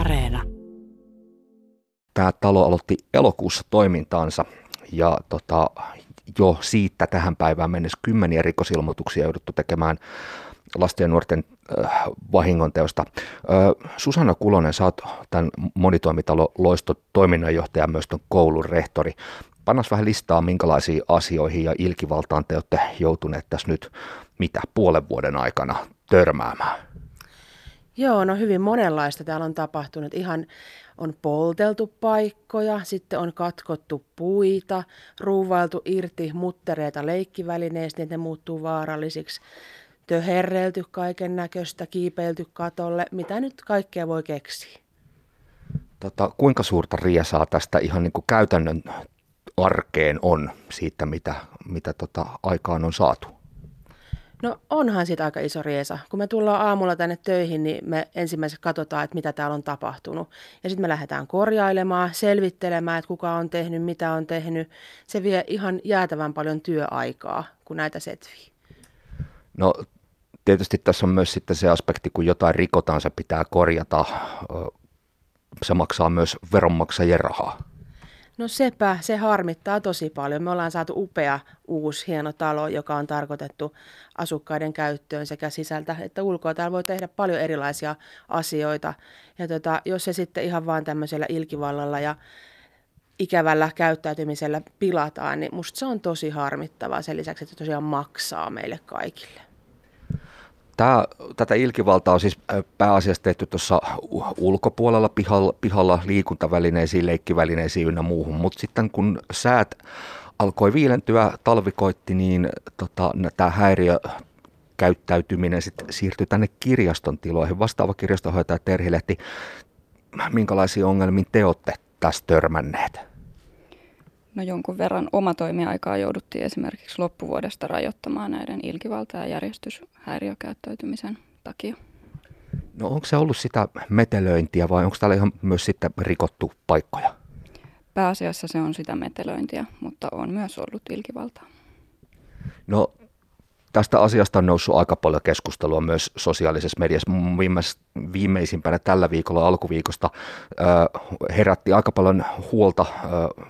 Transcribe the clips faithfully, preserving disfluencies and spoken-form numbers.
Areena. Tämä talo aloitti elokuussa toimintaansa ja tota, jo siitä tähän päivään mennessä kymmeniä rikosilmoituksia jouduttu tekemään lasten ja nuorten äh, vahingonteosta. Äh, Susanna Kulonen, sä oot tämän monitoimitalo Loisto toiminnanjohtaja, myös ton koulun rehtori. Pannas vähän listaa, minkälaisiin asioihin ja ilkivaltaan te olette joutuneet tässä nyt mitä puolen vuoden aikana törmäämään? Joo, no hyvin monenlaista täällä on tapahtunut. Ihan on polteltu paikkoja, sitten on katkottu puita, ruuvailtu irti muttereita leikkivälineistä, niin ne muuttuu vaarallisiksi. Töherrelty kaiken näköistä, kiipeilty katolle, mitä nyt kaikkea voi keksiä. Tota, kuinka suurta riesaa tästä ihan niin kuin käytännön arkeen on siitä, mitä, mitä tota aikaan on saatu? No onhan siitä aika iso riesa. Kun me tullaan aamulla tänne töihin, niin me ensimmäisenä katsotaan, että mitä täällä on tapahtunut. Ja sitten me lähdetään korjailemaan, selvittelemään, että kuka on tehnyt, mitä on tehnyt. Se vie ihan jäätävän paljon työaikaa, kun näitä setvii. No tietysti tässä on myös sitten se aspekti, kun jotain rikotaan, se pitää korjata. Se maksaa myös veronmaksajien rahaa. No sepä, se harmittaa tosi paljon. Me ollaan saatu upea, uusi, hieno talo, joka on tarkoitettu asukkaiden käyttöön sekä sisältä että ulkoa. Täällä voi tehdä paljon erilaisia asioita. Ja tota, jos se sitten ihan vaan tämmöisellä ilkivallalla ja ikävällä käyttäytymisellä pilataan, niin musta se on tosi harmittavaa. Sen lisäksi, että se tosiaan maksaa meille kaikille. Tämä, tätä ilkivaltaa on siis pääasiassa tehty tuossa ulkopuolella, pihalla, pihalla liikuntavälineisiin, leikkivälineisiin ynnä muuhun, mutta sitten kun säät alkoi viilentyä, talvikoitti, niin tota, tämä häiriökäyttäytyminen sit siirtyi tänne kirjaston tiloihin. Vastaava kirjastonhoitaja Terhi Lehti, minkälaisia ongelmia te olette tässä törmänneet? No jonkun verran omatoimiaikaa jouduttiin esimerkiksi loppuvuodesta rajoittamaan näiden ilkivalta- ja järjestyshäiriökäyttäytymisen takia. No onko se ollut sitä metelöintiä vai onko täällä ihan myös sitten rikottu paikkoja? Pääasiassa se on sitä metelöintiä, mutta on myös ollut ilkivaltaa. No tästä asiasta on noussut aika paljon keskustelua myös sosiaalisessa mediassa. Viimeis, viimeisimpänä tällä viikolla alkuviikosta äh, herätti aika paljon huolta äh,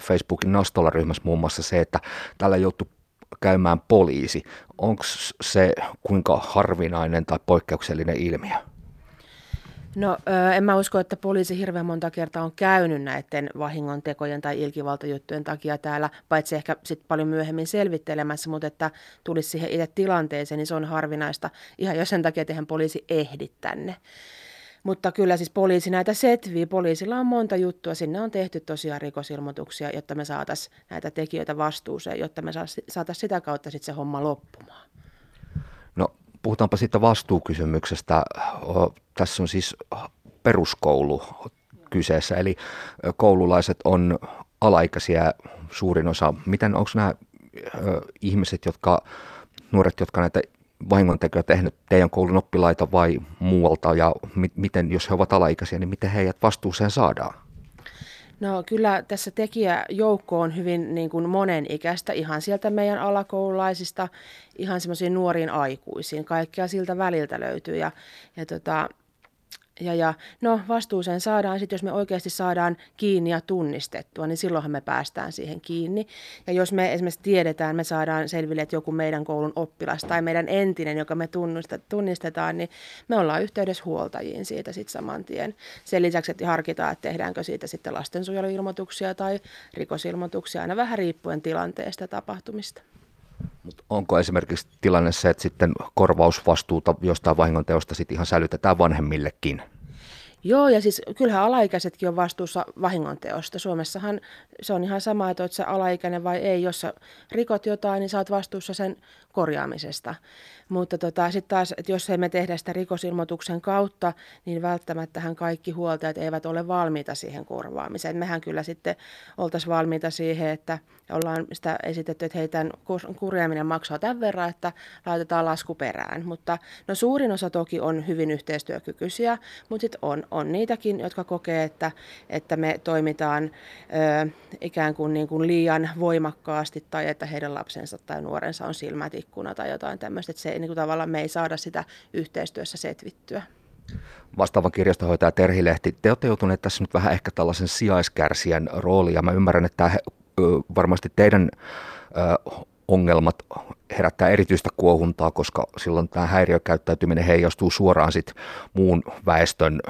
Facebookin Nastola-ryhmässä muun muassa se, että tällä joutui käymään poliisi. Onko se kuinka harvinainen tai poikkeuksellinen ilmiö? No en mä usko, että poliisi hirveän monta kertaa on käynyt näiden vahingontekojen tai ilkivaltajuttujen takia täällä, paitsi ehkä sitten paljon myöhemmin selvittelemässä, mutta että tulisi siihen itse tilanteeseen, niin se on harvinaista ihan jo sen takia, että eihän poliisi ehdi tänne. Mutta kyllä siis poliisi näitä setvii, poliisilla on monta juttua, sinne on tehty tosiaan rikosilmoituksia, jotta me saataisiin näitä tekijöitä vastuuseen, jotta me saataisiin sitä kautta sitten se homma loppumaan. No puhutaanpa siitä vastuukysymyksestä. Tässä on siis peruskoulu kyseessä, eli koululaiset on alaikäisiä suurin osa. Miten onko nämä ihmiset, jotka, nuoret, jotka näitä vahingontekoja tehnyt teidän koulun oppilaita vai muualta, ja miten, jos he ovat alaikäisiä, niin miten heidät vastuuseen saadaan? No kyllä tässä tekijäjoukko on hyvin niin kuin monenikäistä, ihan sieltä meidän alakoululaisista, ihan semmoisiin nuoriin aikuisiin, kaikkea siltä väliltä löytyy ja, ja, tota, ja, ja no vastuuseen saadaan, sitten jos me oikeasti saadaan kiinni ja tunnistettua, niin silloinhan me päästään siihen kiinni ja jos me esimerkiksi tiedetään, me saadaan selville, että joku meidän koulun oppilas tai meidän entinen, joka me tunnistetaan, niin me ollaan yhteydessä huoltajiin siitä sitten saman tien. Sen lisäksi, että harkitaan, että tehdäänkö siitä sitten lastensuojeluilmoituksia tai rikosilmoituksia, aina vähän riippuen tilanteesta ja tapahtumista. Mut onko esimerkiksi tilanne se, että sitten korvausvastuuta jostain vahingonteosta sitten ihan sälytetään vanhemmillekin? Joo, ja siis kyllähän alaikäisetkin on vastuussa vahingonteosta. Suomessahan se on ihan sama, että olet sä alaikäinen vai ei. Jos sä rikot jotain, niin sä oot vastuussa sen korjaamisesta. Mutta tota, sitten taas, että jos emme tehdä sitä rikosilmoituksen kautta, niin välttämättähän kaikki huoltajat eivät ole valmiita siihen korvaamiseen. Mehän kyllä sitten oltaisiin valmiita siihen, että ollaan sitä esitetty, että hei, tämän kurjaaminen maksaa tämän verran, että laitetaan lasku perään. Mutta no suurin osa toki on hyvin yhteistyökykyisiä, mutta sitten on. On niitäkin, jotka kokee, että, että me toimitaan ö, ikään kuin, niin kuin liian voimakkaasti tai että heidän lapsensa tai nuorensa on silmätikkuna tai jotain tämmöistä. Että se, niin kuin tavallaan me ei saada sitä yhteistyössä setvittyä. Vastaava kirjastohoitaja Terhi Lehti, te olette joutuneet tässä nyt vähän ehkä tällaisen sijaiskärsijän rooliin, ja mä ymmärrän, että tämä, varmasti teidän ö, ongelmat herättää erityistä kuohuntaa, koska silloin tämä häiriökäyttäytyminen heijastuu suoraan sit muun väestön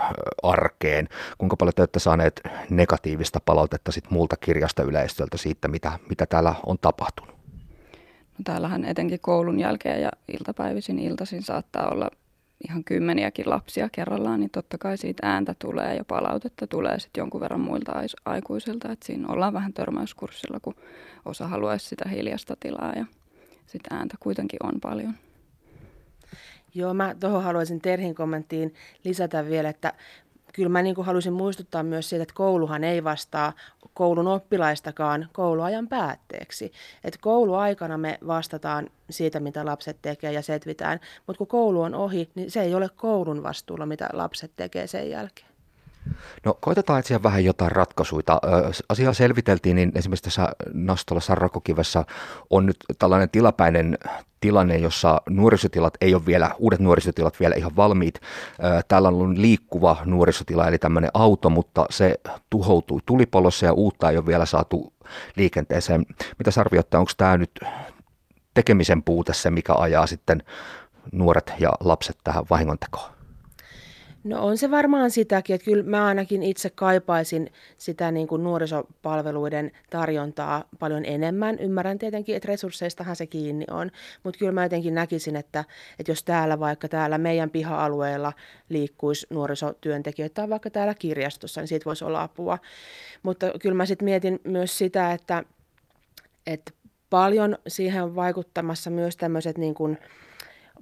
arkeen. Kuinka paljon te olette saaneet negatiivista palautetta sit muulta kirjastoyleistöltä siitä, mitä, mitä täällä on tapahtunut? No, täällähän etenkin koulun jälkeen ja iltapäivisin iltaisin saattaa olla ihan kymmeniäkin lapsia kerrallaan, niin totta kai siitä ääntä tulee ja palautetta tulee sitten jonkun verran muilta aikuisilta. Et siinä ollaan vähän törmäyskurssilla, kun osa haluaisi sitä hiljasta tilaa ja sitä ääntä kuitenkin on paljon. Joo, mä tuohon haluaisin Terhin kommenttiin lisätä vielä, että kyllä mä niin kuin haluaisin muistuttaa myös siitä, että kouluhan ei vastaa koulun oppilaistakaan kouluajan päätteeksi. Että kouluaikana me vastataan siitä, mitä lapset tekee ja selvitään, mutta kun koulu on ohi, niin se ei ole koulun vastuulla, mitä lapset tekee sen jälkeen. No, koitetaan etsiä vähän jotain ratkaisuja. Asiaa selviteltiin, niin esimerkiksi tässä Nastola Sarrakokivessä on nyt tällainen tilapäinen tilanne, jossa nuorisotilat ei ole vielä, uudet nuorisotilat vielä ihan valmiit. Täällä on ollut liikkuva nuorisotila, eli tämmöinen auto, mutta se tuhoutui tulipalossa ja uutta ei ole vielä saatu liikenteeseen. Mitä arvioittaa, onko tämä nyt tekemisen puute se, mikä ajaa sitten nuoret ja lapset tähän vahingontekoon? No, on se varmaan sitäkin, että kyllä mä ainakin itse kaipaisin sitä niin kuin nuorisopalveluiden tarjontaa paljon enemmän. Ymmärrän tietenkin, että resursseistahan se kiinni on, mutta kyllä mä jotenkin näkisin, että, että jos täällä vaikka täällä meidän piha-alueella liikkuisi nuorisotyöntekijöitä tai vaikka täällä kirjastossa, niin siitä voisi olla apua. Mutta kyllä mä sitten mietin myös sitä, että, että paljon siihen on vaikuttamassa myös tämmöiset, niin kuin,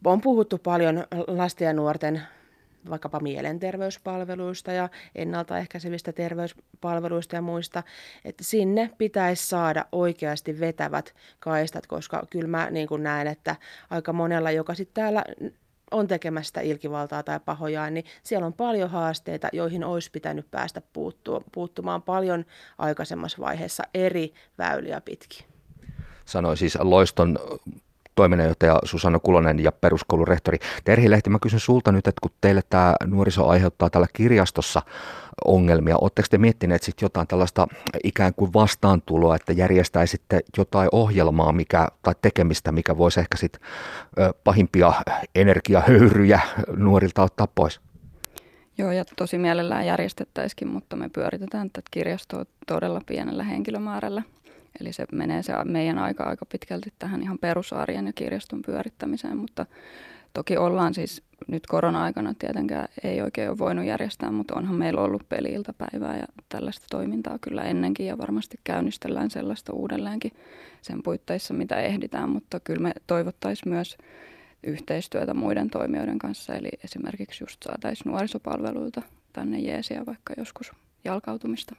on puhuttu paljon lasten ja nuorten vaikkapa mielenterveyspalveluista ja ennaltaehkäisevistä terveyspalveluista ja muista, että sinne pitäisi saada oikeasti vetävät kaistat, koska kyllä mä niin kuin näen, että aika monella, joka sitten täällä on tekemässä sitä ilkivaltaa tai pahojaan, niin siellä on paljon haasteita, joihin olisi pitänyt päästä puuttua, puuttumaan paljon aikaisemmassa vaiheessa eri väyliä pitkin. Sanoi siis Loiston toiminnanjohtaja Susanna Kulonen ja peruskoulun rehtori Terhi Lehti, mä kysyn sulta nyt, että kun teille tämä nuoriso aiheuttaa täällä kirjastossa ongelmia, ootteko te miettineet sitten jotain tällaista ikään kuin vastaantuloa, että järjestäisitte jotain ohjelmaa mikä, tai tekemistä, mikä voisi ehkä sitten pahimpia energiahöyryjä nuorilta ottaa pois? Joo, ja tosi mielellään järjestettäisikin, mutta me pyöritetään tätä kirjastoa todella pienellä henkilömäärällä. Eli se menee se meidän aika aika pitkälti tähän ihan perusarjen ja kirjaston pyörittämiseen, mutta toki ollaan siis nyt korona-aikana tietenkään ei oikein ole voinut järjestää, mutta onhan meillä ollut peli-iltapäivää ja tällaista toimintaa kyllä ennenkin ja varmasti käynnistellään sellaista uudelleenkin sen puitteissa, mitä ehditään, mutta kyllä me toivottaisiin myös yhteistyötä muiden toimijoiden kanssa, eli esimerkiksi just saataisiin nuorisopalveluilta tänne jeesiä vaikka joskus jalkautumista.